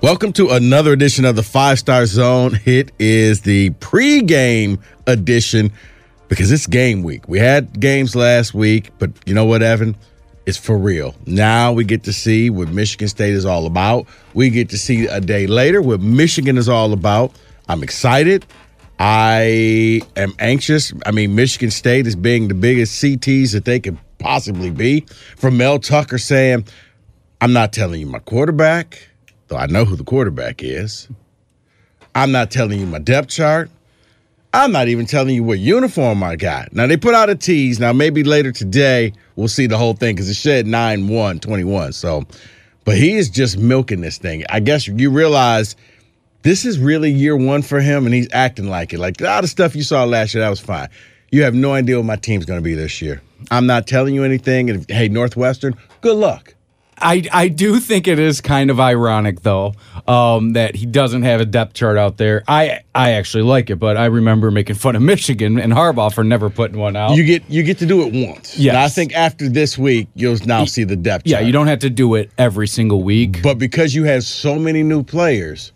Welcome to another edition of the 5-Star Zone. It is the pregame edition because it's game week. We had games last week, but you know what, Evan? It's for real. Now we get to see what Michigan State is all about. We get to see a day later what Michigan is all about. I'm excited. I am anxious. I mean, Michigan State is being the biggest CTs that they could possibly be. From Mel Tucker saying, I'm not telling you my quarterback, though I know who the quarterback is. I'm not telling you my depth chart. I'm not even telling you what uniform I got. Now, they put out a tease. Now, maybe later today we'll see the whole thing because it said 9-1-21. So, but he is just milking this thing. I guess you realize this is really year one for him, and he's acting like it. Like, all the stuff you saw last year, that was fine. You have no idea what my team's going to be this year. I'm not telling you anything. And hey, Northwestern, good luck. I do think it is kind of ironic, though, that he doesn't have a depth chart out there. I actually like it, but I remember making fun of Michigan and Harbaugh for never putting one out. You get to do it once. Yes. Now, I think after this week, you'll now see the depth chart. Yeah, you don't have to do it every single week. But because you have so many new players,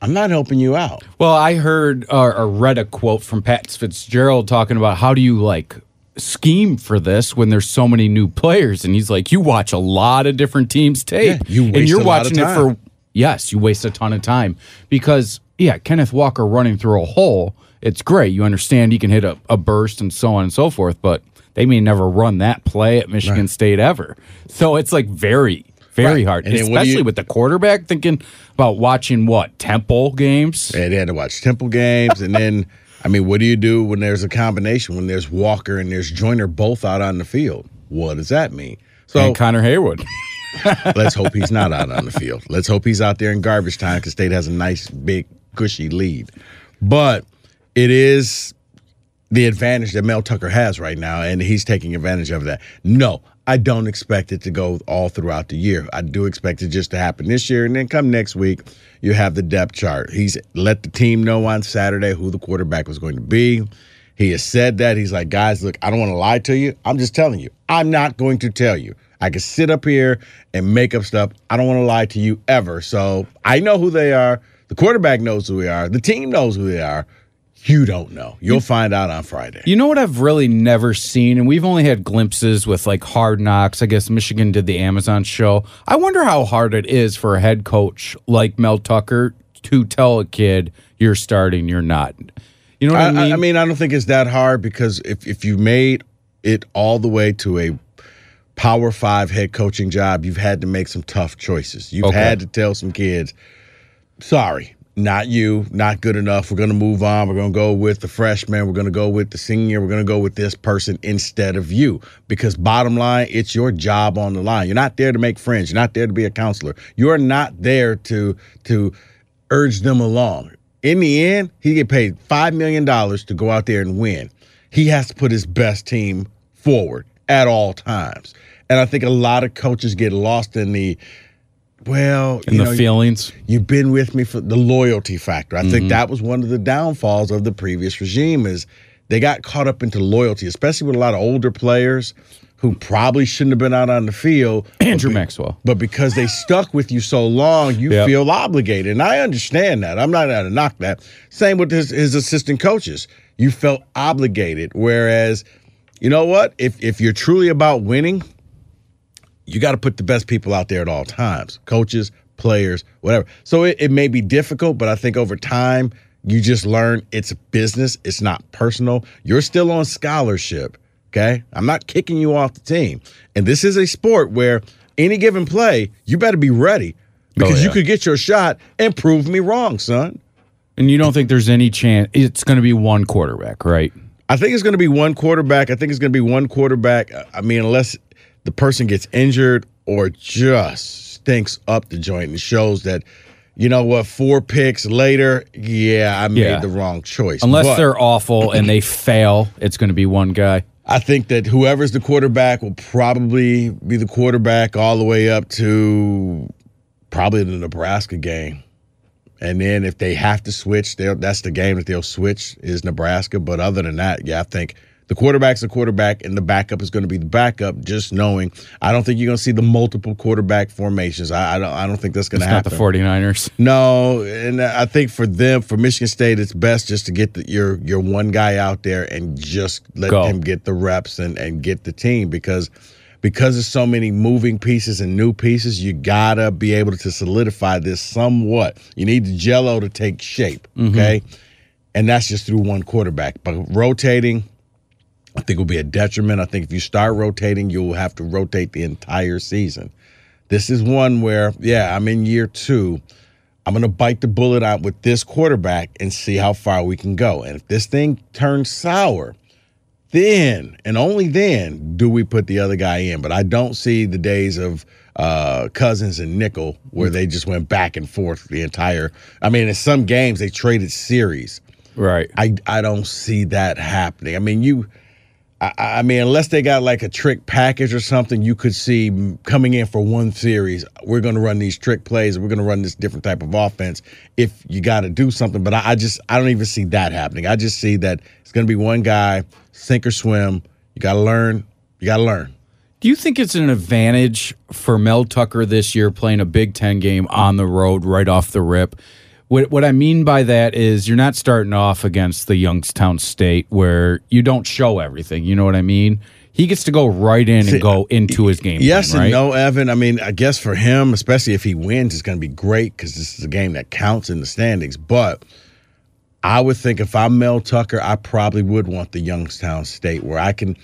I'm not helping you out. Well, I heard or read a quote from Pat Fitzgerald talking about how do you like scheme for this when there's so many new players, and he's like, you watch a lot of different teams tape, you waste a ton of time because Kenneth Walker running through a hole, it's great, you understand he can hit a burst and so on and so forth, but they may never run that play at Michigan State ever, so it's like very hard, and especially with the quarterback, thinking about watching Temple games. Yeah, they had to watch Temple games, and then I mean, what do you do when there's a combination, when there's Walker and there's Joyner both out on the field? What does that mean? So, and Connor Heyward. Let's hope he's not out on the field. Let's hope he's out there in garbage time because State has a nice, big, cushy lead. But it is the advantage that Mel Tucker has right now, and he's taking advantage of that. No, I don't expect it to go all throughout the year. I do expect it just to happen this year, and then come next week, you have the depth chart. He's let the team know on Saturday who the quarterback was going to be. He has said that. He's like, guys, look, I don't want to lie to you. I'm just telling you. I'm not going to tell you. I can sit up here and make up stuff. I don't want to lie to you ever. So I know who they are. The quarterback knows who they are. The team knows who they are. You don't know. You'll find out on Friday. You know what I've really never seen, and we've only had glimpses with like Hard Knocks. I guess Michigan did the Amazon show. I wonder how hard it is for a head coach like Mel Tucker to tell a kid you're starting, you're not. You know what I mean? I mean, I don't think it's that hard because if you made it all the way to a Power 5 head coaching job, you've had to make some tough choices. You've had to tell some kids, sorry. Not you, not good enough. We're going to move on. We're going to go with the freshman. We're going to go with the senior. We're going to go with this person instead of you. Because bottom line, it's your job on the line. You're not there to make friends. You're not there to be a counselor. You're not there to urge them along. In the end, he get paid $5 million to go out there and win. He has to put his best team forward at all times. And I think a lot of coaches get lost in the feelings. You've been with me for the loyalty factor. I think that was one of the downfalls of the previous regime is they got caught up into loyalty, especially with a lot of older players who probably shouldn't have been out on the field. Andrew Maxwell. But because they stuck with you so long, you feel obligated. And I understand that. I'm not going to knock that. Same with his assistant coaches. You felt obligated, whereas, you know what? If you're truly about winning, you got to put the best people out there at all times, coaches, players, whatever. So it may be difficult, but I think over time you just learn it's business. It's not personal. You're still on scholarship. okay? I'm not kicking you off the team. And this is a sport where any given play, you better be ready because you could get your shot and prove me wrong, son. And you don't think there's any chance it's going to be one quarterback, right? I think it's going to be one quarterback. I mean, unless the person gets injured or just stinks up the joint and shows that, you know what, 4 picks later, I made the wrong choice. Unless they're awful and they fail, it's going to be one guy. I think that whoever's the quarterback will probably be the quarterback all the way up to probably the Nebraska game. And then if they have to switch, that's the game that they'll switch is Nebraska. But other than that, I think the quarterback's the quarterback and the backup is going to be the backup, just knowing. I don't think you're going to see the multiple quarterback formations. I don't think that's going to happen. It's not the 49ers. No, and I think for them, for Michigan State, it's best just to get your one guy out there and just let him get the reps and get the team because there's so many moving pieces and new pieces, you got to be able to solidify this somewhat. You need the jello to take shape, okay? And that's just through one quarterback. But rotating, I think, will be a detriment. I think if you start rotating, you'll have to rotate the entire season. This is one where, I'm in year 2. I'm going to bite the bullet out with this quarterback and see how far we can go. And if this thing turns sour, then and only then do we put the other guy in. But I don't see the days of Cousins and Nickel where they just went back and forth the entire – I mean, in some games they traded series. Right. I don't see that happening. I mean, unless they got like a trick package or something, you could see coming in for one series, we're going to run these trick plays, we're going to run this different type of offense if you got to do something. But I don't even see that happening. I just see that it's going to be one guy, sink or swim. You got to learn. Do you think it's an advantage for Mel Tucker this year playing a Big Ten game on the road right off the rip? What I mean by that is you're not starting off against the Youngstown State where you don't show everything. You know what I mean? He gets to go right in and go into his game. Yes plan, right? And no, Evan. I mean, I guess for him, especially if he wins, it's going to be great because this is a game that counts in the standings. But I would think if I'm Mel Tucker, I probably would want the Youngstown State where I can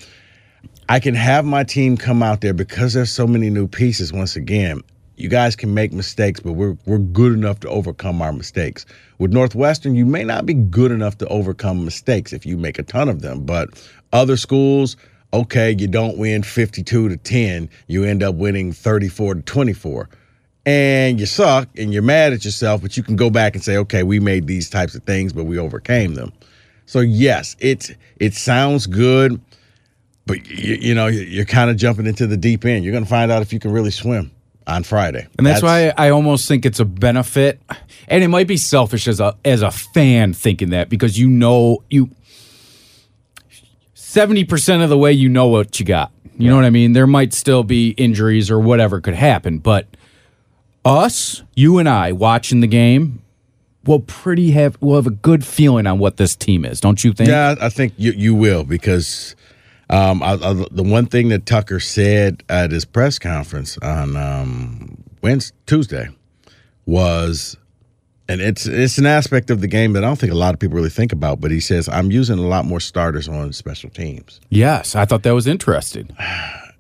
have my team come out there because there's so many new pieces once again. You guys can make mistakes, but we're good enough to overcome our mistakes. With Northwestern, you may not be good enough to overcome mistakes if you make a ton of them. But other schools, okay, you don't win 52-10. You end up winning 34-24. And you suck and you're mad at yourself, but you can go back and say, okay, we made these types of things, but we overcame them. So, yes, it sounds good, but, you're kind of jumping into the deep end. You're going to find out if you can really swim on Friday. And that's why I almost think it's a benefit. And it might be selfish as a fan thinking that because 70% of the way you know what you got. You know what I mean? There might still be injuries or whatever could happen. But us, you and I, watching the game, we'll have a good feeling on what this team is. Don't you think? Yeah, I think you will because the one thing that Tucker said at his press conference on Tuesday was, and it's an aspect of the game that I don't think a lot of people really think about, but he says, I'm using a lot more starters on special teams. Yes, I thought that was interesting. I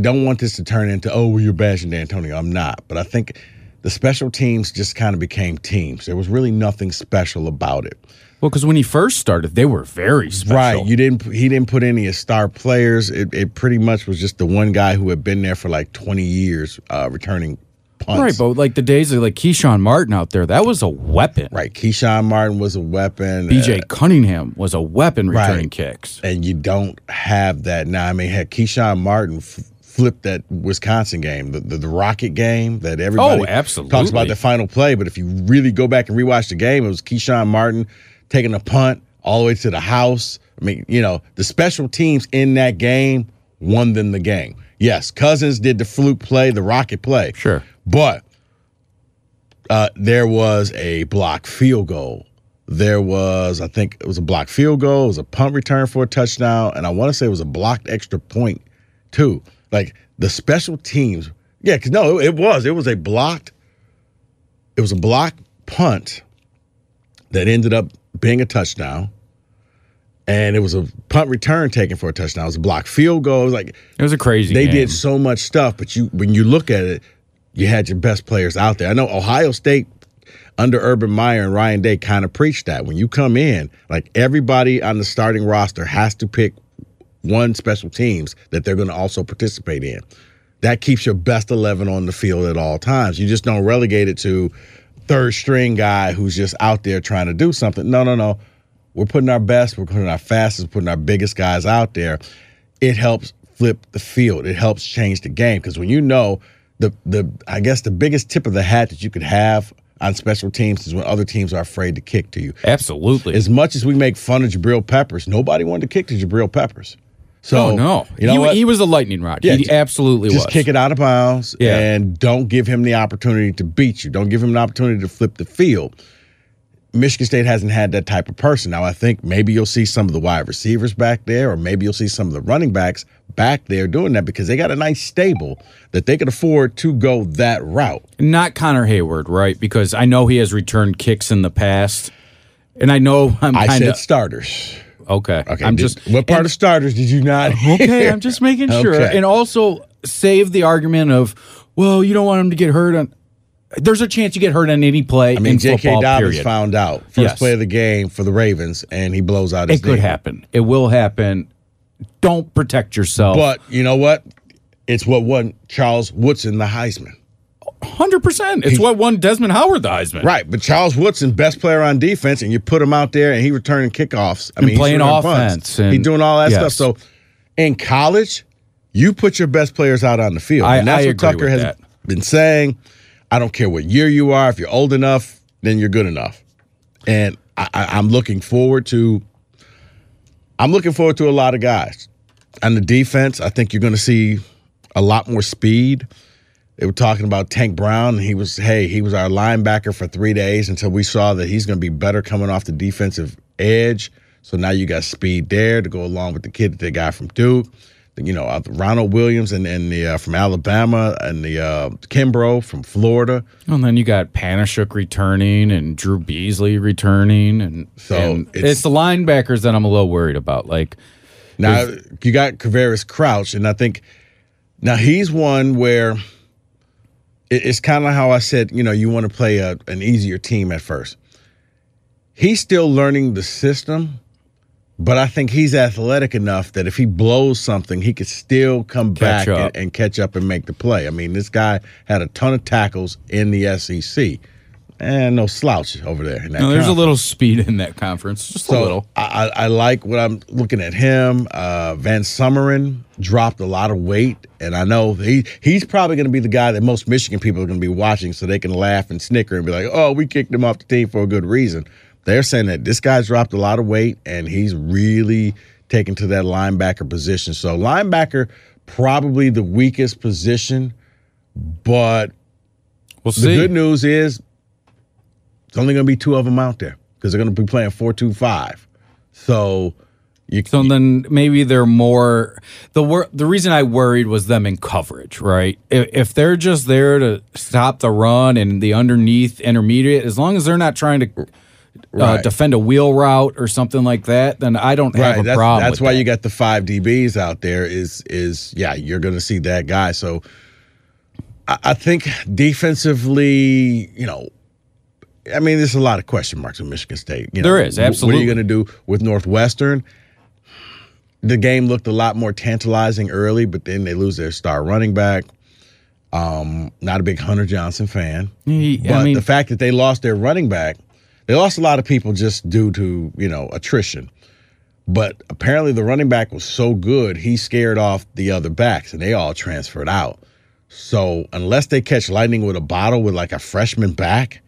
don't want this to turn into, you're bashing D'Antonio. I'm not. But I think the special teams just kind of became teams. There was really nothing special about it. Well, because when he first started, they were very special. Right. He didn't put any of star players. It pretty much was just the one guy who had been there for like 20 years returning punts. Right, but like the days of like Keyshawn Martin out there, that was a weapon. Right, Keyshawn Martin was a weapon. B.J. Cunningham was a weapon returning kicks. And you don't have that now. I mean, had Keyshawn Martin flipped that Wisconsin game, the Rocket game that everybody talks about the final play, but if you really go back and rewatch the game, it was Keyshawn Martin taking a punt all the way to the house. I mean, the special teams in that game won them the game. Yes, Cousins did the fluke play, the rocket play. Sure. But there was a blocked field goal. It was a punt return for a touchdown, and I want to say it was a blocked extra point, too. Like, the special teams. Yeah, because, it was. It was a blocked punt that ended up being a touchdown, And it was a punt return taken for a touchdown. It was a blocked field goal. It was like it was a crazy game. They did so much stuff, but when you look at it, you had your best players out there. I know Ohio State under Urban Meyer and Ryan Day kind of preached that. When you come in, like everybody on the starting roster has to pick one special teams that they're going to also participate in. That keeps your best 11 on the field at all times. You just don't relegate it to third string guy who's just out there trying to do something. No. We're putting our best, we're putting our fastest, putting our biggest guys out there. It helps flip the field. It helps change the game. Because when you know the biggest tip of the hat that you could have on special teams is when other teams are afraid to kick to you. Absolutely. As much as we make fun of Jabril Peppers, nobody wanted to kick to Jabril Peppers. So, no. You know he was the lightning rod. Yeah, he absolutely was. Just kick it out of bounds and don't give him the opportunity to beat you. Don't give him an opportunity to flip the field. Michigan State hasn't had that type of person. Now, I think maybe you'll see some of the wide receivers back there, or maybe you'll see some of the running backs back there doing that because they got a nice stable that they could afford to go that route. Not Connor Heyward, right? Because I know he has returned kicks in the past, and I know I said starters. Okay. What part of starters did you not hear? Okay, I'm just making sure. Okay. And also save the argument of, well, you don't want him to get hurt on – there's a chance you get hurt on any play in J.K. football, Dobbins period. Found out. First play of the game for the Ravens, and he blows out his knee. It could happen. It will happen. Don't protect yourself. But you know what? It's what won Charles Woodson the Heisman. 100%. It's what won Desmond Howard the Heisman. Right, but Charles Woodson, best player on defense, and you put him out there, and he returning kickoffs. I mean, he's playing offense. He's doing all that stuff. So in college, you put your best players out on the field. And that's what Tucker has been saying. I don't care what year you are. If you're old enough, then you're good enough. And I'm looking forward to a lot of guys. On the defense, I think you're going to see a lot more speed. They were talking about Tank Brown. He was our linebacker for 3 days until we saw that he's going to be better coming off the defensive edge. So now you got speed there to go along with the kid that they got from Duke. You know, Ronald Williams and the from Alabama and the Kimbrough from Florida. And then you got Panishuk returning and Drew Beasley returning. And it's the linebackers that I'm a little worried about. Like now you got Kavarius Crouch, and I think now he's one where it's kind of how I said, you know, you want to play an easier team at first. He's still learning the system. But I think he's athletic enough that if he blows something, he could still come back and catch up and make the play. I mean, this guy had a ton of tackles in the SEC. And no slouch over there. There's a little speed in that conference. Just a little. I like what I'm looking at him. Van Summeren dropped a lot of weight. And I know he's probably going to be the guy that most Michigan people are going to be watching so they can laugh and snicker and be like, oh, we kicked him off the team for a good reason. They're saying that this guy's dropped a lot of weight, and he's really taken to that linebacker position. So linebacker, probably the weakest position, but we'll see. The good news is it's only going to be two of them out there because they're going to be playing 4-2-5. So then maybe they're more – the reason I worried was them in coverage, right? If they're just there to stop the run and the underneath intermediate, as long as they're not trying to – defend a wheel route or something like that, then I don't have a problem. That's why you got the 5 DBs out there is you're going to see that guy. So I think defensively, you know, I mean, there's a lot of question marks with Michigan State. You know, there is, absolutely. What are you going to do with Northwestern? The game looked a lot more tantalizing early, but then they lose their star running back. Not a big Hunter Johnson fan. But the fact that they lost their running back, they lost a lot of people just due to, you know, attrition. But apparently the running back was so good, he scared off the other backs, and they all transferred out. So unless they catch lightning with a bottle with like a freshman back,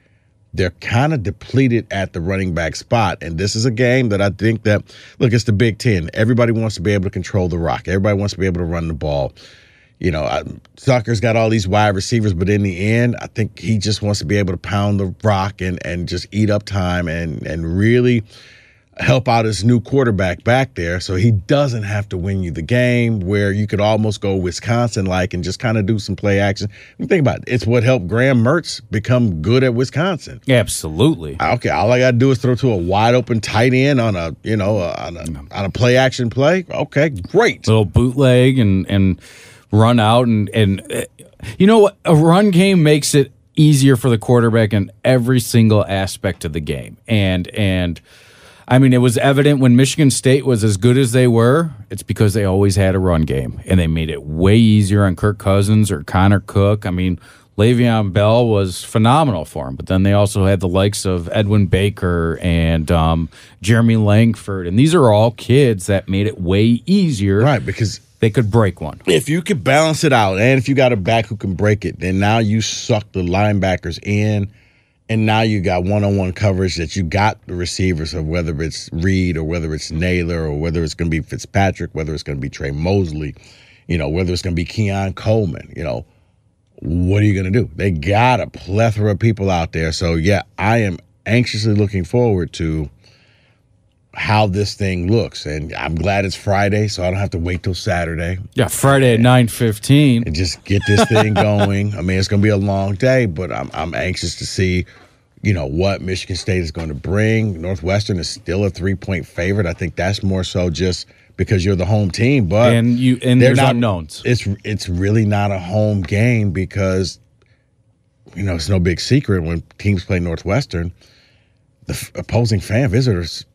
they're kind of depleted at the running back spot. And this is a game that I think that, look, it's the Big Ten. Everybody wants to be able to control the rock. Everybody wants to be able to run the ball. You know, Tucker's got all these wide receivers, but in the end, I think he just wants to be able to pound the rock and just eat up time and really help out his new quarterback back there so he doesn't have to win you the game, where you could almost go Wisconsin-like and just kind of do some play action. I mean, think about it. It's what helped Graham Mertz become good at Wisconsin. Yeah, absolutely. Okay, all I got to do is throw to a wide-open tight end on a, you know, on a play action play. Okay, great. A little bootleg and run out. And you know what? A run game makes it easier for the quarterback in every single aspect of the game. And I mean, it was evident when Michigan State was as good as they were, it's because they always had a run game, and they made it way easier on Kirk Cousins or Connor Cook. I mean, Le'Veon Bell was phenomenal for him, but then they also had the likes of Edwin Baker and Jeremy Langford, and these are all kids that made it way easier. Right, because they could break one. If you could balance it out, and if you got a back who can break it, then now you suck the linebackers in. And now you got one-on-one coverage that you got the receivers of, whether it's Reed or whether it's Naylor or whether it's going to be Fitzpatrick, whether it's going to be Trey Mosley, you know, whether it's going to be Keon Coleman. You know, what are you going to do? They got a plethora of people out there. So, yeah, I am anxiously looking forward to how this thing looks. And I'm glad it's Friday, so I don't have to wait till Saturday. Yeah, Friday at 9:15. And just get this thing going. I mean, it's going to be a long day, but I'm anxious to see, you know, what Michigan State is going to bring. Northwestern is still a 3-point favorite. I think that's more so just because you're the home team, but there's not unknowns. It's really not a home game because, you know, it's no big secret when teams play Northwestern, the opposing fan visitors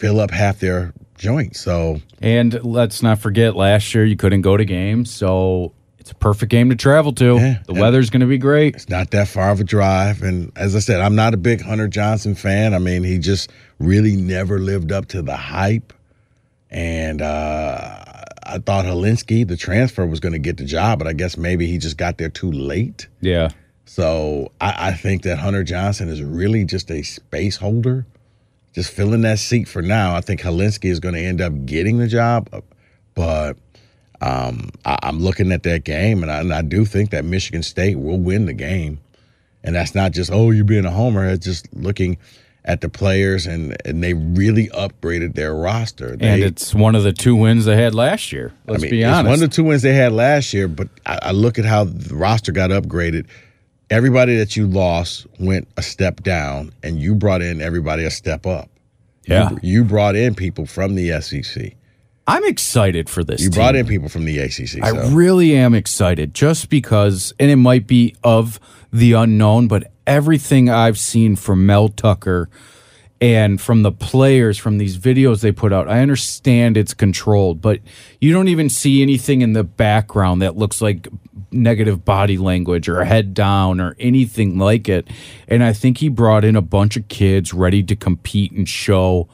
fill up half their joints. So, and let's not forget, last year you couldn't go to games, so it's a perfect game to travel to. Yeah, the weather's going to be great. It's not that far of a drive, and as I said, I'm not a big Hunter Johnson fan. I mean, he just really never lived up to the hype, and I thought Helensky, the transfer, was going to get the job, but I guess maybe he just got there too late. Yeah. So I think that Hunter Johnson is really just a space holder, just filling that seat for now. I think Helensky is going to end up getting the job, but I'm looking at that game, and I do think that Michigan State will win the game. And that's not just, oh, you're being a homer. It's just looking at the players, and they really upgraded their roster. And it's one of the two wins they had last year. Let's be honest. It's one of the two wins they had last year, but I look at how the roster got upgraded. Everybody that you lost went a step down, and you brought in everybody a step up. Yeah. You brought in people from the SEC. I'm excited for this. You brought in people from the ACC. I really am excited, just because, and it might be of the unknown, but everything I've seen from Mel Tucker and from the players, from these videos they put out, I understand it's controlled, but you don't even see anything in the background that looks like negative body language or head down or anything like it. And I think he brought in a bunch of kids ready to compete and show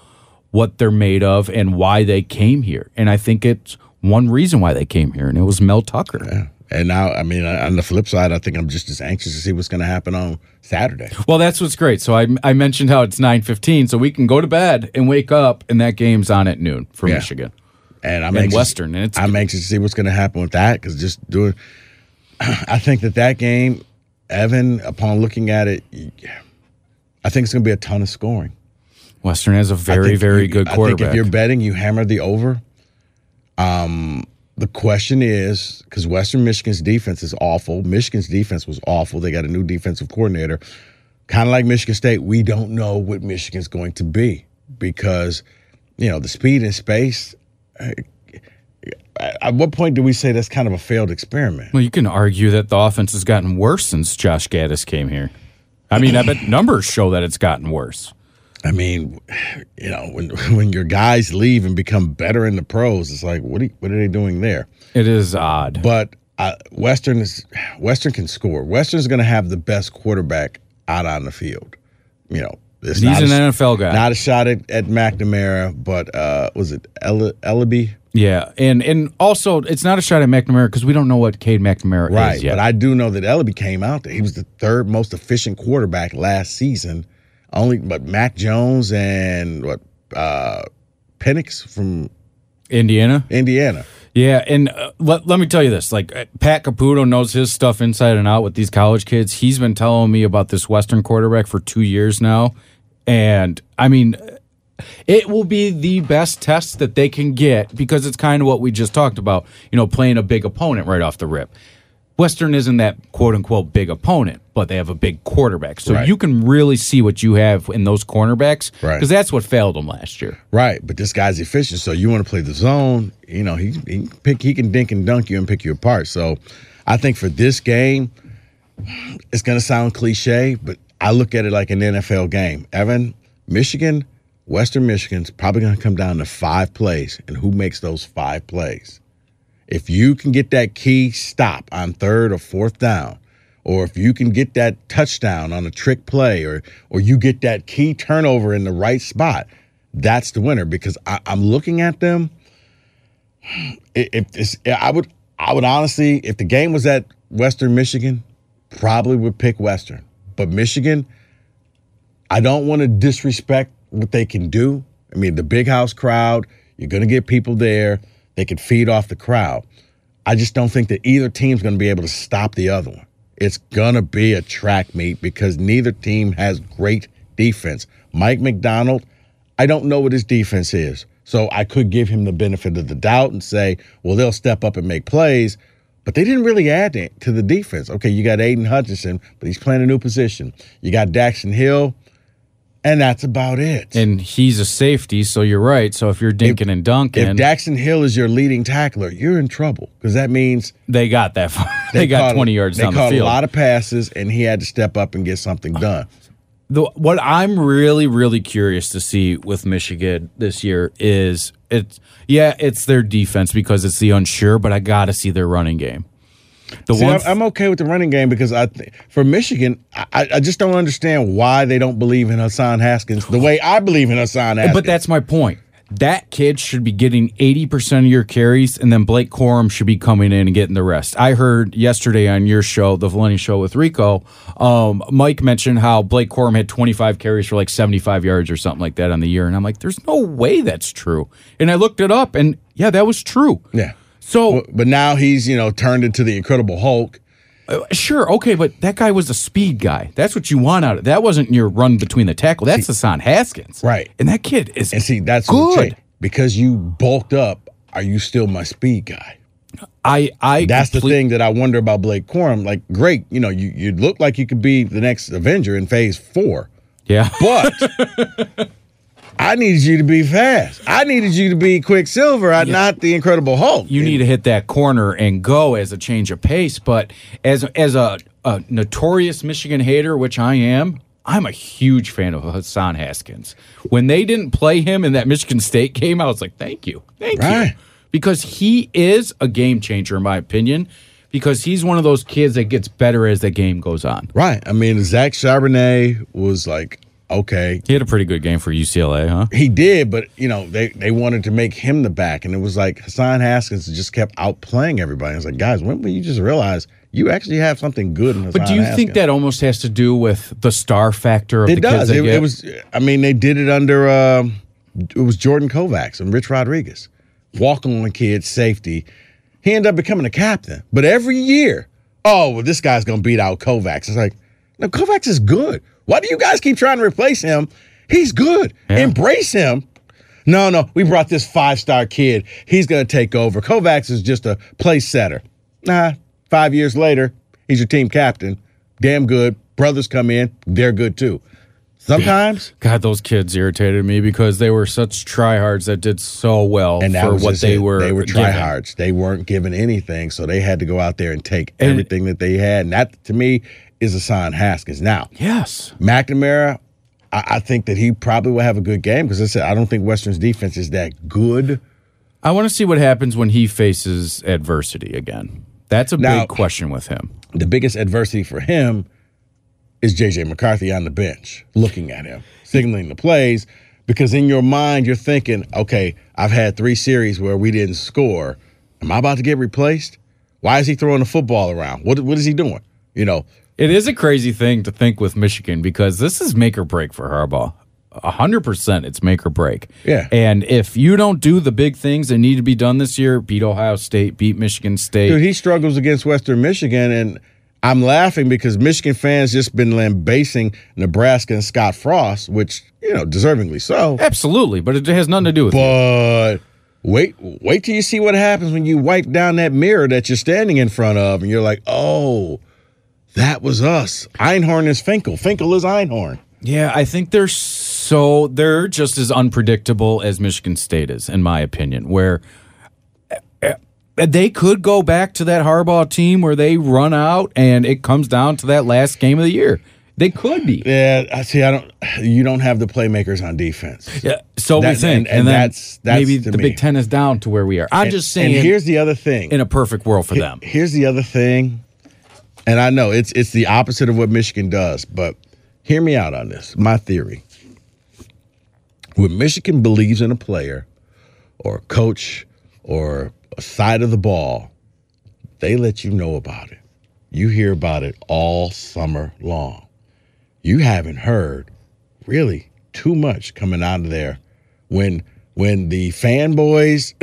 what they're made of and why they came here. And I think it's one reason why they came here, and it was Mel Tucker. Yeah. And now, I mean, on the flip side, I think I'm just as anxious to see what's going to happen on Saturday. Well, that's what's great. So I mentioned how it's 9:15, so we can go to bed and wake up, and that game's on at noon for Michigan. And I'm anxious, Western. And I'm anxious to see what's going to happen with that, because just doing, I think that game, Evan, upon looking at it, I think it's going to be a ton of scoring. Western has a very good quarterback. I think if you're betting, you hammer the over. The question is, because Western Michigan's defense is awful. Michigan's defense was awful. They got a new defensive coordinator. Kind of like Michigan State, we don't know what Michigan's going to be because, you know, the speed and space. At what point do we say that's kind of a failed experiment? Well, you can argue that the offense has gotten worse since Josh Gaddis came here. I mean, I bet numbers show that it's gotten worse. I mean, you know, when your guys leave and become better in the pros, it's like, what are they doing there? It is odd. But Western can score. Western's going to have the best quarterback out on the field. You know, he's an NFL guy. Not a shot at McNamara, but was it Ellaby? Yeah, and also it's not a shot at McNamara because we don't know what Cade McNamara is yet. But I do know that Ellaby came out there. He was the third most efficient quarterback last season. Only, but Mac Jones and Penix from Indiana. Yeah, and let me tell you this: like Pat Caputo knows his stuff inside and out with these college kids. He's been telling me about this Western quarterback for 2 years now, and I mean, It will be the best test that they can get because it's kind of what we just talked about, you know, playing a big opponent right off the rip. Western isn't that quote-unquote big opponent, but they have a big quarterback. So you can really see what you have in those cornerbacks because that's what failed them last year. Right, but this guy's efficient, so you want to play the zone. You know, he can dink and dunk you and pick you apart. So I think for this game, it's going to sound cliche, but I look at it like an NFL game. Evan, Michigan, Western Michigan's probably going to come down to five plays, and who makes those five plays? If you can get that key stop on third or fourth down, or if you can get that touchdown on a trick play, or you get that key turnover in the right spot, that's the winner. Because I'm looking at them. I would honestly, if the game was at Western Michigan, probably would pick Western. But Michigan, I don't want to disrespect what they can do. I mean, the Big House crowd, you're going to get people there. They could feed off the crowd. I just don't think that either team's going to be able to stop the other one. It's going to be a track meet because neither team has great defense. Mike McDonald, I don't know what his defense is, so I could give him the benefit of the doubt and say, well, they'll step up and make plays, but they didn't really add to the defense. Okay, you got Aiden Hutchinson, but he's playing a new position. You got Daxton Hill. And that's about it. And he's a safety, so you're right. So if you're dinking and dunking. If Daxton Hill is your leading tackler, you're in trouble because that means. They got that far. They got 20 yards down the field. They caught a lot of passes, and he had to step up and get something done. What I'm really, really curious to see with Michigan this year is, it's their defense because it's the unsure, but I got to see their running game. I'm okay with the running game because for Michigan, I just don't understand why they don't believe in Hassan Haskins the way I believe in Hassan Haskins. But that's my point. That kid should be getting 80% of your carries, and then Blake Corum should be coming in and getting the rest. I heard yesterday on your show, the Valenti Show with Rico, Mike mentioned how Blake Corum had 25 carries for like 75 yards or something like that on the year, and I'm like, there's no way that's true. And I looked it up, and yeah, that was true. Yeah. So, but now he's, turned into the Incredible Hulk. Sure, okay, but that guy was a speed guy. That's what you want out of it. That wasn't your run between the tackle. That's Hassan Haskins. Right. And that kid is good. And see, that's good. Because you bulked up, are you still my speed guy? That's the thing that I wonder about Blake Corum. Like, great, you look like you could be the next Avenger in Phase 4. Yeah. But... I needed you to be fast. I needed you to be Quicksilver, not the Incredible Hulk. You need to hit that corner and go as a change of pace. But as a notorious Michigan hater, which I am, I'm a huge fan of Hassan Haskins. When they didn't play him in that Michigan State game, I was like, thank you. Because he is a game changer, in my opinion, because he's one of those kids that gets better as the game goes on. Right. I mean, Zach Charbonnet was like... Okay. He had a pretty good game for UCLA, huh? He did, but, they wanted to make him the back, and it was like Hassan Haskins just kept outplaying everybody. I was like, guys, when will you just realize you actually have something good in Hassan Haskins? But do you think that almost has to do with the star factor of the kids? It does. It was, they did it under, it was Jordan Kovacs and Rich Rodriguez. Walk-on kid, safety. He ended up becoming a captain. But every year, this guy's going to beat out Kovacs. It's like, no, Kovacs is good. Why do you guys keep trying to replace him? He's good. Yeah. Embrace him. No, we brought this five-star kid. He's going to take over. Kovacs is just a play setter. Nah, 5 years later, he's your team captain. Damn good. Brothers come in. They're good, too. Sometimes. God, those kids irritated me because they were such tryhards that did so well for what they were. They were tryhards. They weren't given anything, so they had to go out there and take everything that they had. And that, to me, is Hassan Haskins. Now, yes, McNamara, I think that he probably will have a good game because I don't think Western's defense is that good. I want to see what happens when he faces adversity again. That's big question with him. The biggest adversity for him is J.J. McCarthy on the bench, looking at him, signaling the plays, because in your mind you're thinking, okay, I've had three series where we didn't score. Am I about to get replaced? Why is he throwing the football around? What is he doing? It is a crazy thing to think with Michigan because this is make or break for Harbaugh. 100% it's make or break. Yeah. And if you don't do the big things that need to be done this year, beat Ohio State, beat Michigan State. Dude, he struggles against Western Michigan, and I'm laughing because Michigan fans just been lambasting Nebraska and Scott Frost, which, you know, deservingly so. Absolutely, but it has nothing to do with it. But wait till you see what happens when you wipe down that mirror that you're standing in front of, and you're like, oh, that was us. Einhorn is Finkel. Finkel is Einhorn. Yeah, I think they're just as unpredictable as Michigan State is, in my opinion, where they could go back to that Harbaugh team where they run out and it comes down to that last game of the year. They could be. Yeah, I see. You don't have the playmakers on defense. Yeah, so we think, and that's maybe the Big Ten is down to where we are. I'm just saying. And here's the other thing. In a perfect world for them. Here's the other thing, and I know it's the opposite of what Michigan does, but hear me out on this. My theory: when Michigan believes in a player, or a coach, or a side of the ball, they let you know about it. You hear about it all summer long. You haven't heard really too much coming out of there. When the fanboys,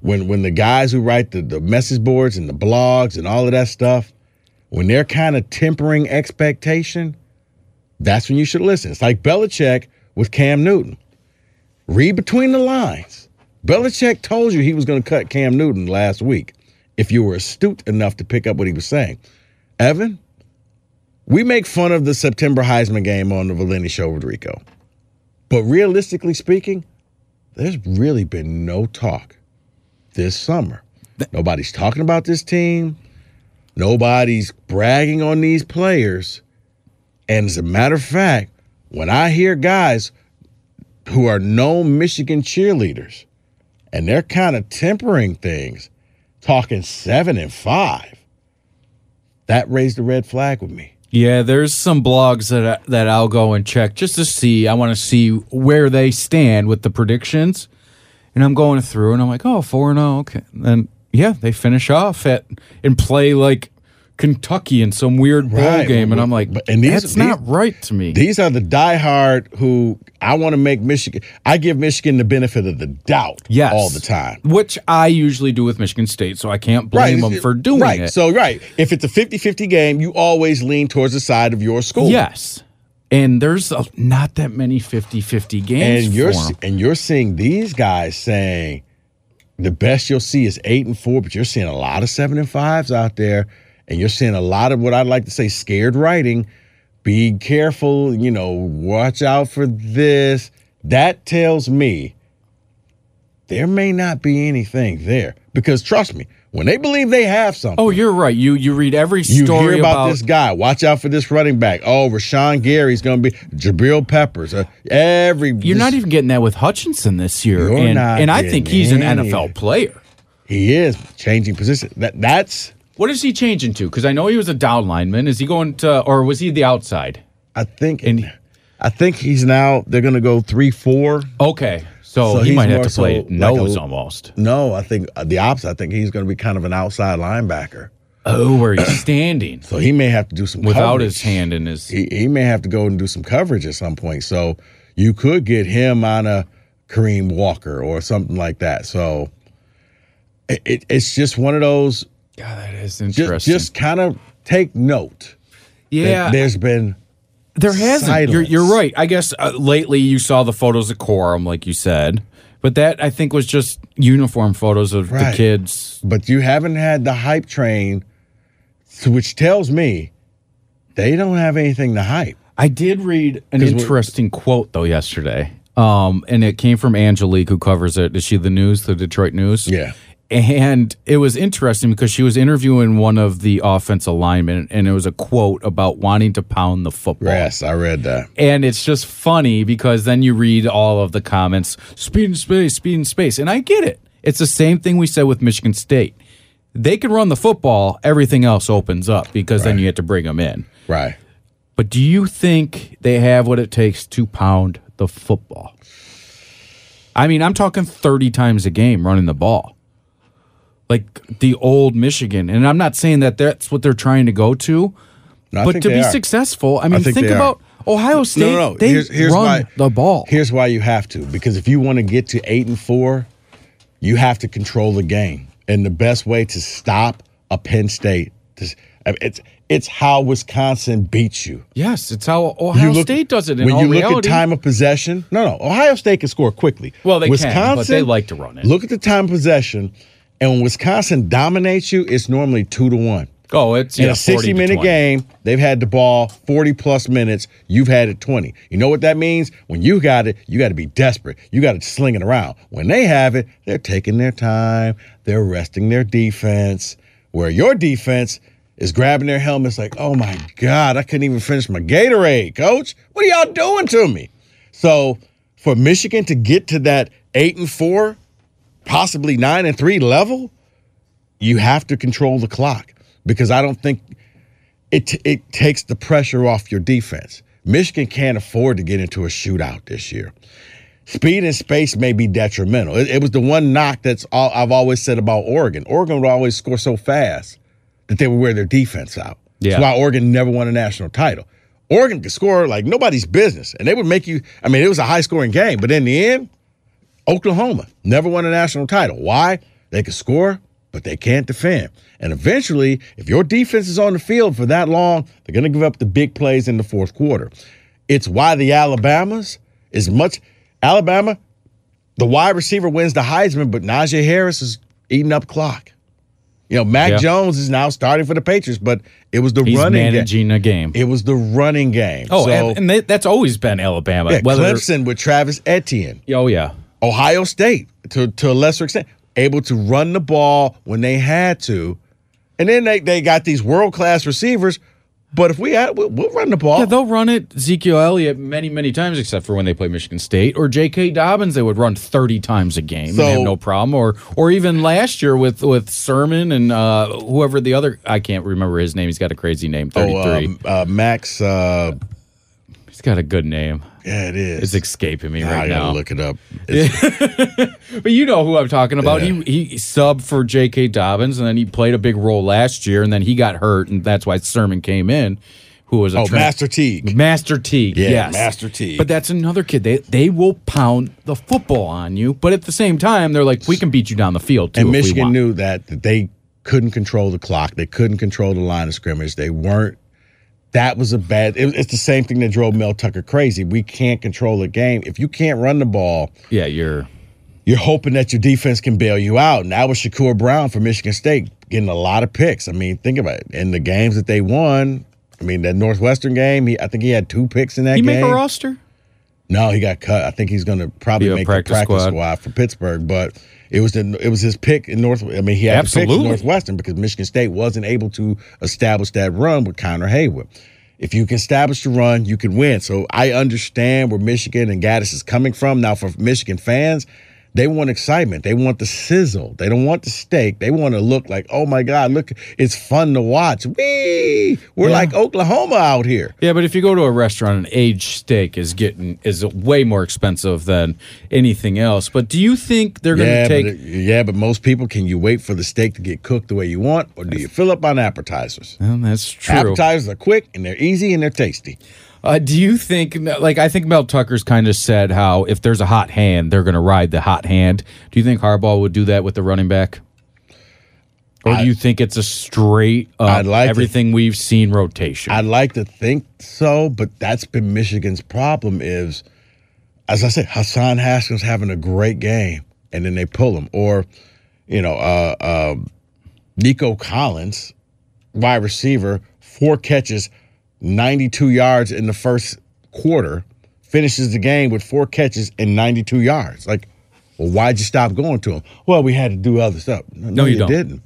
when the guys who write the message boards and the blogs and all of that stuff, when they're kind of tempering expectation, that's when you should listen. It's like Belichick with Cam Newton. Read between the lines. Belichick told you he was going to cut Cam Newton last week if you were astute enough to pick up what he was saying. Evan, we make fun of the September Heisman game on the Valenti Show with Rico. But realistically speaking, there's really been no talk this summer. Nobody's talking about this team. Nobody's bragging on these players. And as a matter of fact, when I hear guys who are known Michigan cheerleaders, and they're kind of tempering things, talking 7-5. That raised a red flag with me. Yeah, there's some blogs that I'll go and check just to see. I want to see where they stand with the predictions. And I'm going through, and I'm like, oh, 4-0, okay. And then, yeah, they finish off and play like Kentucky in some weird bowl game. And I'm like, that's not right to me. These are the diehard who I want to make Michigan. I give Michigan the benefit of the doubt all the time. Which I usually do with Michigan State, so I can't blame them for doing it. So, if it's a 50-50 game, you always lean towards the side of your school. Yes. And there's not that many 50-50 games and you're seeing these guys saying the best you'll see is 8-4, but you're seeing a lot of 7-5s out there. And you're seeing a lot of what I'd like to say scared writing. Be careful, you know, watch out for this. That tells me there may not be anything there. Because trust me, when they believe they have something. Oh, you're right. You read every story about. You hear about this guy. Watch out for this running back. Oh, Rashawn Gary's going to be Jabril Peppers. You're not even getting that with Hutchinson this year. And I think he's an NFL player. He is changing position. That's. What is he changing to? Because I know he was a down lineman. Is he going to, or was he the outside? I think he's now. They're going to go 3-4. Okay, so he might have to play nose almost. No, I think the opposite. I think he's going to be kind of an outside linebacker. Oh, where he's standing. So he may have to do some without coverage. His hand in his. He may have to go and do some coverage at some point. So you could get him on a Kareem Walker or something like that. So it's just one of those. God, that is interesting. Just kind of take note. Yeah. There hasn't. You're right. I guess lately you saw the photos of Corum, like you said. But that, I think, was just uniform photos of the kids. But you haven't had the hype train, which tells me they don't have anything to hype. I did read an interesting quote, though, yesterday. And it came from Angelique, who covers it. Is she the Detroit News? Yeah. And it was interesting because she was interviewing one of the offensive linemen, and it was a quote about wanting to pound the football. Yes, I read that. And it's just funny because then you read all of the comments, speed and space, speed and space. And I get it. It's the same thing we said with Michigan State. They can run the football. Everything else opens up because then you have to bring them in. Right. But do you think they have what it takes to pound the football? I mean, I'm talking 30 times a game running the ball. Like the old Michigan. And I'm not saying that that's what they're trying to go to. No, but to be successful, I mean, think about Ohio State. No. They run the ball. Here's why you have to. Because if you want to get to 8-4, you have to control the game. And the best way to stop a Penn State, It's how Wisconsin beats you. Yes, it's how Ohio State does it. When you look at time of possession, Ohio State can score quickly. Well, Wisconsin can, but they like to run it. Look at the time of possession, and when Wisconsin dominates you, it's normally 2-1. Oh, it's in a 60-minute game. They've had the ball 40-plus minutes. You've had it 20. You know what that means? When you got to be desperate. You got to sling it around. When they have it, they're taking their time. They're resting their defense. Where your defense is grabbing their helmets like, oh, my God, I couldn't even finish my Gatorade, Coach. What are y'all doing to me? So for Michigan to get to that 8-4, possibly 9-3 level, you have to control the clock. Because I don't think it takes the pressure off your defense. Michigan can't afford to get into a shootout this year. Speed and space may be detrimental. It was the one knock I've always said about Oregon. Oregon would always score so fast that they would wear their defense out. Yeah. That's why Oregon never won a national title. Oregon could score like nobody's business, and they would make you – I mean, it was a high-scoring game. But in the end, Oklahoma never won a national title. Why? They could score, but they can't defend. And eventually, if your defense is on the field for that long, they're going to give up the big plays in the fourth quarter. It's why Alabama, the wide receiver wins the Heisman, but Najee Harris is eating up clock. Mac Jones is now starting for the Patriots, but it was the running game. He's managing a game. It was the running game. Oh, that's always been Alabama. Yeah, Clemson with Travis Etienne. Oh, yeah. Ohio State, to a lesser extent, able to run the ball when they had to. And then they got these world-class receivers, but if we'll run the ball. Yeah, they'll run it Ezekiel Elliott many, many times, except for when they play Michigan State. Or J.K. Dobbins, they would run 30 times a game and have no problem. Or even last year with Sermon and whoever the other, I can't remember his name. He's got a crazy name, 33. Max. He's got a good name. Yeah, it is. It's escaping me right now. I gotta look it up. But you know who I'm talking about. Yeah. He subbed for J.K. Dobbins, and then he played a big role last year, and then he got hurt, and that's why Sermon came in, who was Master Teague. Master Teague, yeah, yes. Master Teague. But that's another kid. They will pound the football on you, but at the same time, they're like, we can beat you down the field, too, and if Michigan knew that they couldn't control the clock. They couldn't control the line of scrimmage. They weren't. That was it's the same thing that drove Mel Tucker crazy. We can't control a game. If you can't run the ball, yeah, you're hoping that your defense can bail you out. And that was Shakur Brown for Michigan State getting a lot of picks. I mean, think about it. In the games that they won, I mean, that Northwestern game, I think he had 2 picks in that game. Did he make a roster? No, he got cut. I think he's going to probably make the practice squad for Pittsburgh, but it was his pick in Northwestern. I mean, he had a pick in Northwestern because Michigan State wasn't able to establish that run with Connor Heyward. If you can establish the run, you can win. So I understand where Michigan and Gaddis is coming from. Now, for Michigan fans, they want excitement. They want the sizzle. They don't want the steak. They want to look like, oh, my God, look, it's fun to watch. Whee! We're like Oklahoma out here. Yeah, but if you go to a restaurant, an aged steak is way more expensive than anything else. But do you think they're going to take... But most people, can you wait for the steak to get cooked the way you want, or do you fill up on appetizers? Well, that's true. Appetizers are quick, and they're easy, and they're tasty. Do you think, I think Mel Tucker's kind of said how if there's a hot hand, they're going to ride the hot hand. Do you think Harbaugh would do that with the running back? Or do you think it's a straight up everything we've seen rotation? I'd like to think so, but that's been Michigan's problem is, as I said, Hassan Haskins having a great game, and then they pull him. Or, Nico Collins, wide receiver, 4 catches, 92 yards in the first quarter, finishes the game with 4 catches and 92 yards. Like, well, why'd you stop going to him? Well, we had to do other stuff. No, you didn't.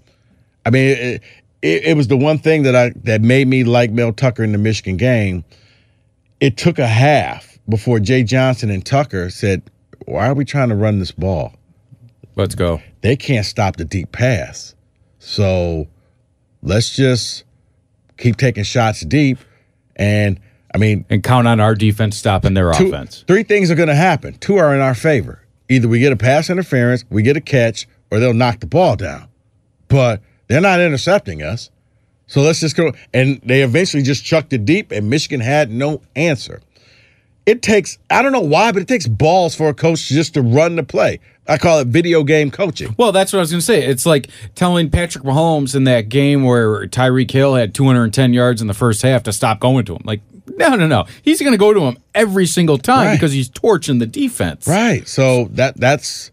I mean, it was the one thing that made me like Mel Tucker in the Michigan game. It took a half before Jay Johnson and Tucker said, why are we trying to run this ball? Let's go. They can't stop the deep pass. So let's just keep taking shots deep. And count on our defense stopping their offense. 3 things are going to happen. 2 are in our favor. Either we get a pass interference, we get a catch, or they'll knock the ball down. But they're not intercepting us. So let's just go. And they eventually just chucked it deep, and Michigan had no answer. It takes, I don't know why, but it takes balls for a coach just to run the play. I call it video game coaching. Well, that's what I was going to say. It's like telling Patrick Mahomes in that game where Tyreek Hill had 210 yards in the first half to stop going to him. Like, no. He's going to go to him every single time because he's torching the defense. Right. So that's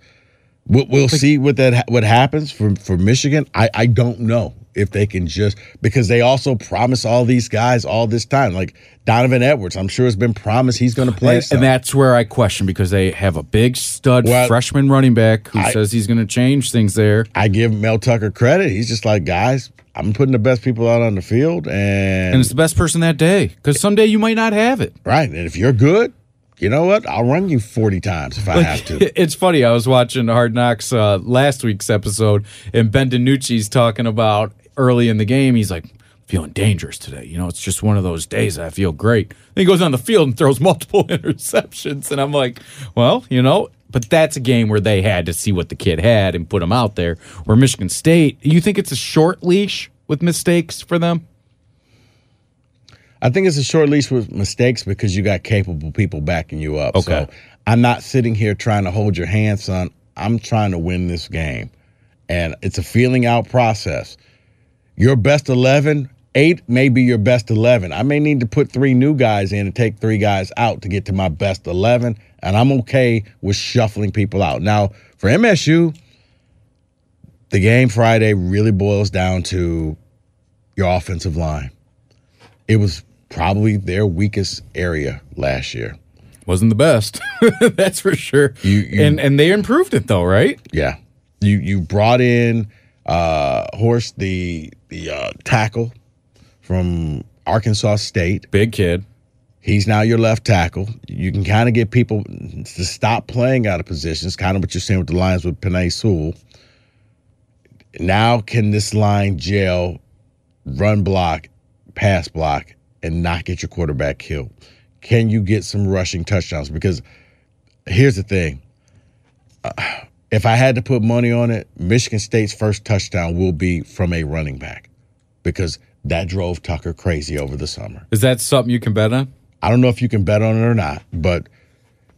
we'll see what happens for Michigan. I don't know if they can just – because they also promise all these guys all this time. Like Donovan Edwards, I'm sure it's been promised he's going to play. And that's where I question, because they have a big stud freshman running back who says he's going to change things there. I give Mel Tucker credit. He's just like, guys, I'm putting the best people out on the field. And it's the best person that day, because someday you might not have it. Right, and if you're good, you know what? I'll run you 40 times if I have to. It's funny. I was watching Hard Knocks last week's episode, and Ben DiNucci's talking about early in the game, he's like, feeling dangerous today. You know, it's just one of those days that I feel great. Then he goes on the field and throws multiple interceptions, and I'm like, well, you know, but that's a game where they had to see what the kid had and put him out there. Where Michigan State, you think it's a short leash with mistakes for them? I think it's a short leash with mistakes because you got capable people backing you up. Okay. So I'm not sitting here trying to hold your hand, son. I'm trying to win this game. And it's a feeling out process. Your best 11, 8 may be your best 11. I may need to put 3 new guys in and take 3 guys out to get to my best 11, and I'm okay with shuffling people out. Now, for MSU, the game Friday really boils down to your offensive line. It was probably their weakest area last year. Wasn't the best, that's for sure. And they improved it, though, right? Yeah. You brought in Horse, the tackle from Arkansas State. Big kid. He's now your left tackle. You can kind of get people to stop playing out of positions, kind of what you're seeing with the Lions with Penei Sewell. Now can this line gel, run block, pass block, and not get your quarterback killed? Can you get some rushing touchdowns? Because here's the thing. If I had to put money on it, Michigan State's first touchdown will be from a running back, because that drove Tucker crazy over the summer. Is that something you can bet on? I don't know if you can bet on it or not, but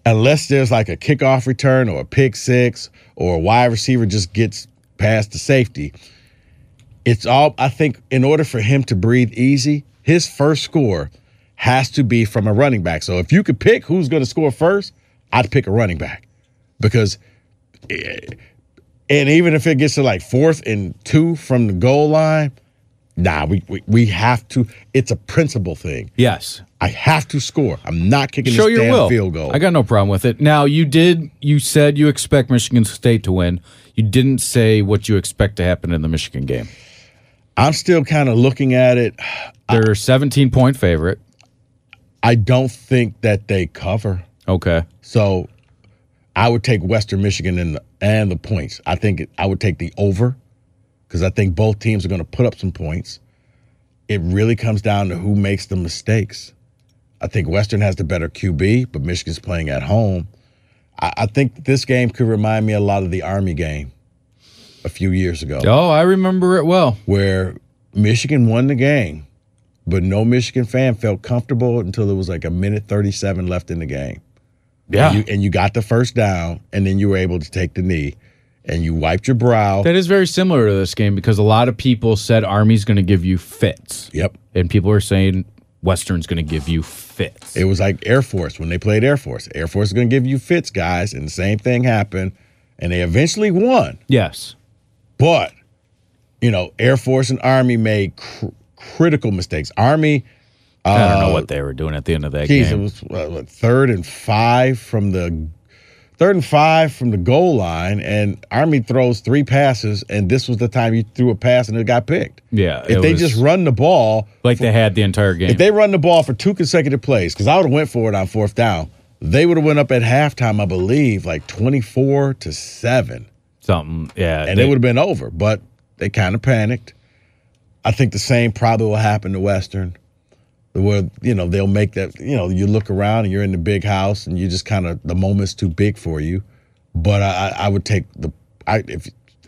unless there's like a kickoff return or a pick six or a wide receiver just gets past the safety, it's all, I think, in order for him to breathe easy, his first score has to be from a running back. So if you could pick who's going to score first, I'd pick a running back, because – and even if it gets to like 4th and 2 from the goal line, we have to. It's a principle thing. Yes. I have to score. I'm not kicking this damn field goal. I got no problem with it. Now, you said you expect Michigan State to win. You didn't say what you expect to happen in the Michigan game. I'm still kind of looking at it. They're a 17-point favorite. I don't think that they cover. Okay. So I would take Western Michigan and the points. I think I would take the over, because I think both teams are going to put up some points. It really comes down to who makes the mistakes. I think Western has the better QB, but Michigan's playing at home. I think this game could remind me a lot of the Army game a few years ago. Oh, I remember it well. Where Michigan won the game, but no Michigan fan felt comfortable until it was like a minute 37 left in the game. Yeah, and you got the first down, and then you were able to take the knee, and you wiped your brow. That is very similar to this game, because a lot of people said Army's going to give you fits. Yep. And people are saying Western's going to give you fits. It was like Air Force when they played Air Force. Air Force is going to give you fits, guys, and the same thing happened, and they eventually won. Yes. But, you know, Air Force and Army made critical mistakes. Army, I don't know what they were doing at the end of that game. It was 3rd and 5 from the 3rd and 5 from the goal line, and Army throws 3 passes, and this was the time you threw a pass and it got picked. Yeah, if they just run the ball like they had the entire game. If they run the ball for 2 consecutive plays, because I would have went for it on 4th down, they would have went up at halftime, I believe, like 24-7, something. Yeah, and it would have been over. But they kind of panicked. I think the same probably will happen to Western, where, you know, they'll make that, you know, you look around and you're in the big house and you just kind of, the moment's too big for you. But I would take I think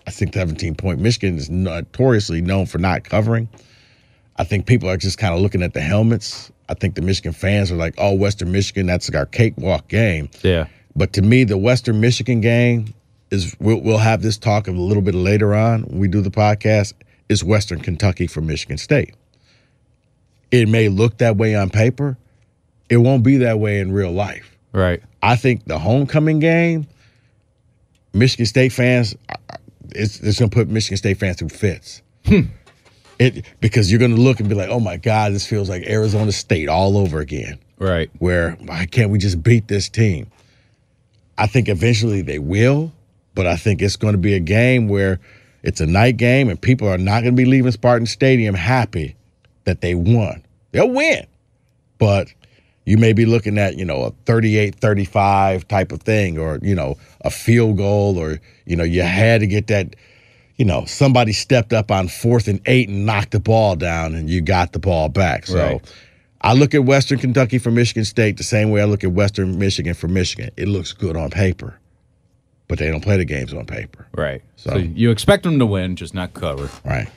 17-point. Michigan is notoriously known for not covering. I think people are just kind of looking at the helmets. I think the Michigan fans are like, oh, Western Michigan, that's like our cakewalk game. Yeah. But to me, the Western Michigan game is we'll have this talk a little bit later on when we do the podcast, is Western Kentucky for Michigan State. It may look that way on paper. It won't be that way in real life. Right. I think the homecoming game, Michigan State fans, it's going to put Michigan State fans through fits. Because you're going to look and be like, oh, my God, this feels like Arizona State all over again. Right. Where, why can't we just beat this team? I think eventually they will, but I think it's going to be a game where it's a night game and people are not going to be leaving Spartan Stadium happy that they won. They'll win. But you may be looking at, you know, a 38-35 type of thing, or, you know, a field goal, or, you know, you had to get that, you know, somebody stepped up on 4th and 8 and knocked the ball down and you got the ball back. So right. I look at Western Kentucky for Michigan State the same way I look at Western Michigan for Michigan. It looks good on paper, but they don't play the games on paper. Right. So you expect them to win, just not cover. Right.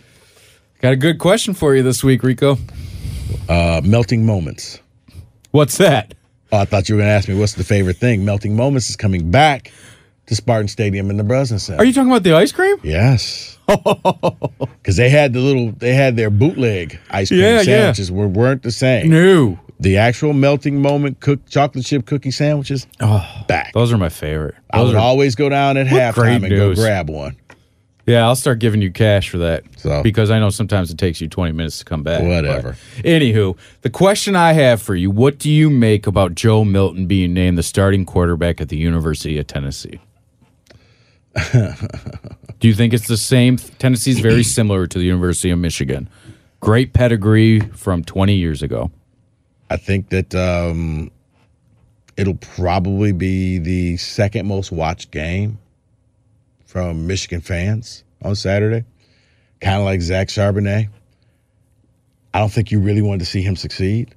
Got a good question for you this week, Rico. Melting moments. What's that? Oh, I thought you were going to ask me what's the favorite thing. Melting moments is coming back to Spartan Stadium in Nebraska. Are you talking about the ice cream? Yes. Because they had their bootleg ice cream sandwiches weren't the same. No. The actual melting moment chocolate chip cookie sandwiches, back. Those are my favorite. I would always go down at halftime and go grab one. Yeah, I'll start giving you cash for that, because I know sometimes it takes you 20 minutes to come back. Whatever. But anywho, the question I have for you, what do you make about Joe Milton being named the starting quarterback at the University of Tennessee? Do you think it's the same? Tennessee's very similar to the University of Michigan. Great pedigree from 20 years ago. I think that it'll probably be the second most watched game from Michigan fans on Saturday. Kind of like Zach Charbonnet. I don't think you really wanted to see him succeed.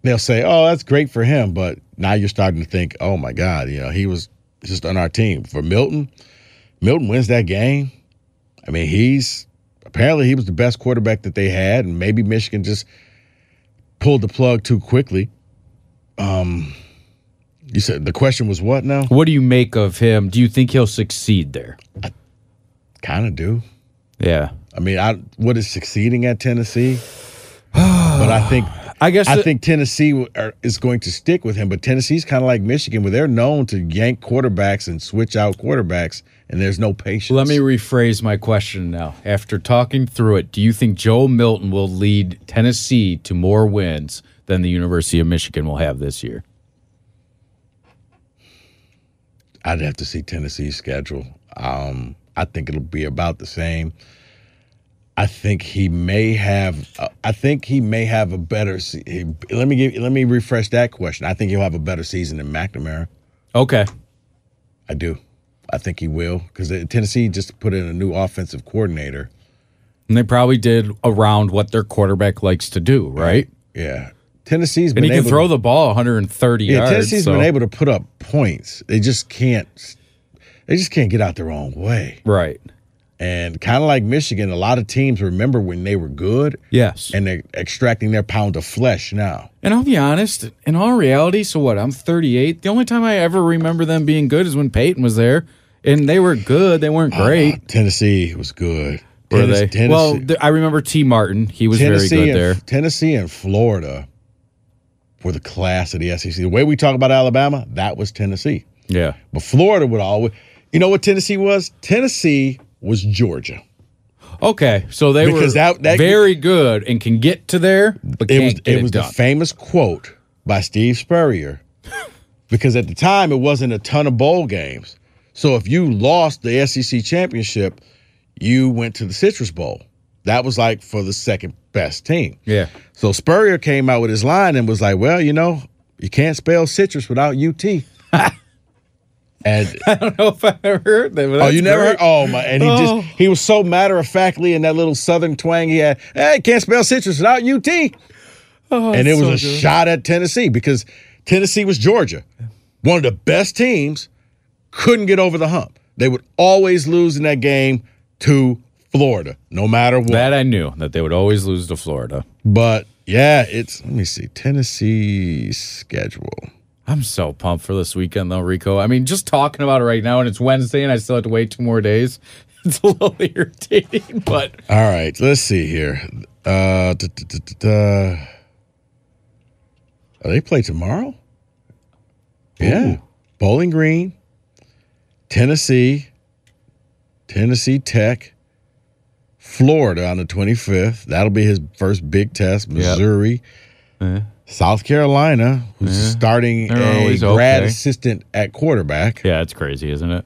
They'll say, oh, that's great for him, but now you're starting to think, oh, my God, you know, he was just on our team. For Milton wins that game. I mean, he was the best quarterback that they had, and maybe Michigan just pulled the plug too quickly. You said the question was what now? What do you make of him? Do you think he'll succeed there? I kind of do. Yeah. I mean, what is succeeding at Tennessee? But I think Tennessee is going to stick with him, but Tennessee's kind of like Michigan, where they're known to yank quarterbacks and switch out quarterbacks, and there's no patience. Let me rephrase my question now. After talking through it, do you think Joe Milton will lead Tennessee to more wins than the University of Michigan will have this year? I'd have to see Tennessee's schedule. I think it'll be about the same. I think he may have a better. Let me refresh that question. I think he'll have a better season than McNamara. Okay, I do. I think he will, because Tennessee just put in a new offensive coordinator, and they probably did around what their quarterback likes to do, right? Yeah, Tennessee's been able to throw the ball 130 yards. Tennessee's been able to put up points. They just can't get out their own way, right? And kind of like Michigan, a lot of teams remember when they were good. Yes. And they're extracting their pound of flesh now. And I'll be honest, in all reality, so what, I'm 38. The only time I ever remember them being good is when Peyton was there. And they were good. They weren't great. Tennessee was good. Were they? Tennessee. Well, I remember T. Martin. He was very good there. Tennessee and Florida were the class of the SEC. The way we talk about Alabama, that was Tennessee. Yeah. But Florida would always – you know what Tennessee was? Tennessee – was Georgia. Okay, so they were very good and can get to there, but it was the famous quote by Steve Spurrier, because at the time it wasn't a ton of bowl games. So if you lost the SEC championship, you went to the Citrus Bowl. That was like for the second best team. Yeah. So Spurrier came out with his line and was like, well, you know, you can't spell citrus without UT. And I don't know if I ever heard that. Oh, you never heard? Oh, my. And he was so matter-of-factly in that little southern twang he had. Hey, can't spell citrus without UT. Oh, and it was a shot at Tennessee, because Tennessee was Georgia. One of the best teams, couldn't get over the hump. They would always lose in that game to Florida, no matter what. That I knew, that they would always lose to Florida. But, yeah, let me see, Tennessee's schedule. I'm so pumped for this weekend, though, Rico. I mean, just talking about it right now, and it's Wednesday, and I still have to wait 2 more days. It's a little irritating, but... All right, let's see here. Oh, they play tomorrow? Ooh. Yeah. Bowling Green, Tennessee, Tennessee Tech, Florida on the 25th. That'll be his first big test. Missouri. Yep. Yeah. South Carolina, who's starting a grad assistant at quarterback. Yeah, it's crazy, isn't it?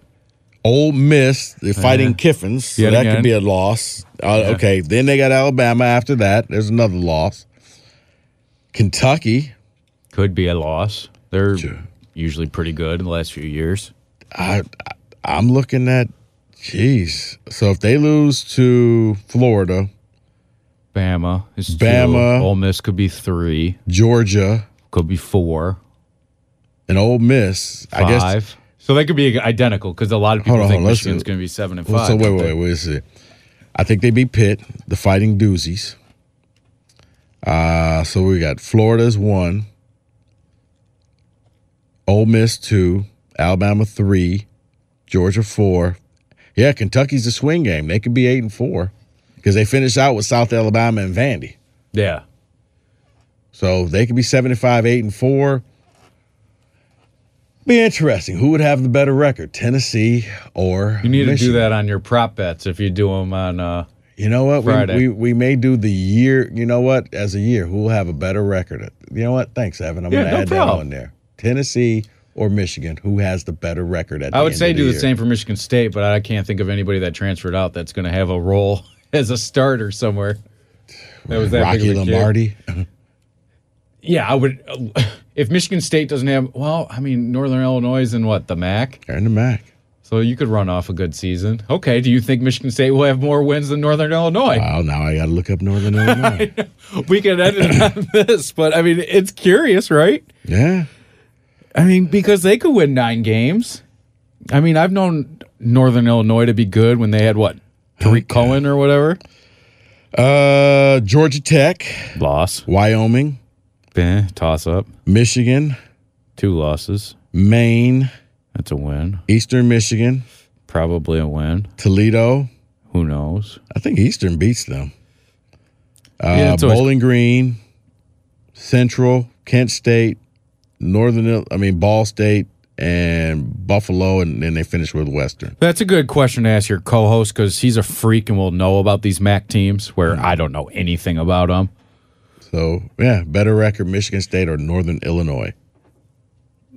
Ole Miss, they're fighting Kiffins, so that could be a loss. Okay, then they got Alabama after that. There's another loss. Kentucky. Could be a loss. They're usually pretty good in the last few years. I'm looking at, jeez. So if they lose to Florida... Bama is 2. Ole Miss could be 3. Georgia could be 4. And Ole Miss, 5. I guess. So they could be identical because a lot of people think Michigan's going to be 7-5. So wait a second. I think they beat Pitt, the Fighting Doozies. So we got Florida's 1, Ole Miss 2, Alabama 3, Georgia 4. Yeah, Kentucky's a swing game. They could be 8-4. Because they finished out with South Alabama and Vandy. Yeah. So they could be 7-5, 8-4. Be interesting. Who would have the better record, Tennessee or Michigan? You need to do that on your prop bets if you do them on you know what? Friday. We may do the year. You know what? As a year, who will have a better record? You know what? Thanks, Evan. I'm going to add that on there. Tennessee or Michigan, who has the better record at the end of the year. I would say do the same for Michigan State, but I can't think of anybody that transferred out that's going to have a role as a starter somewhere. That was that Rocky big of a Lombardi. Yeah, I would. If Michigan State doesn't have, Northern Illinois is in what, the MAC? They're in the MAC. So you could run off a good season. Okay, do you think Michigan State will have more wins than Northern Illinois? Wow, now I got to look up Northern Illinois. We can edit on this, but I mean, it's curious, right? Yeah. I mean, because they could win 9 games. I mean, I've known Northern Illinois to be good when they had what? Tariq Cohen or whatever. Georgia Tech. Loss. Wyoming. Toss up. Michigan. 2 losses. Maine. That's a win. Eastern Michigan. Probably a win. Toledo. Who knows? I think Eastern beats them. Bowling Green. Central. Kent State. Ball State. And Buffalo, and then they finish with Western. That's a good question to ask your co-host because he's a freak and will know about these MAC teams where I don't know anything about them. So, yeah, better record, Michigan State or Northern Illinois.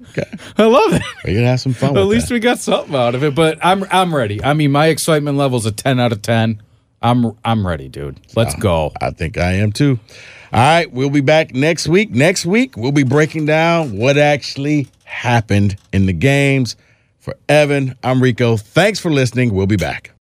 Okay. I love it. We're going to have some fun with it. At least we got something out of it, but I'm ready. I mean, my excitement level's a 10 out of 10. I'm ready, dude. Let's go. I think I am, too. All right, we'll be back next week. Next week, we'll be breaking down what actually happened in the games. For Evan, I'm Rico. Thanks for listening. We'll be back.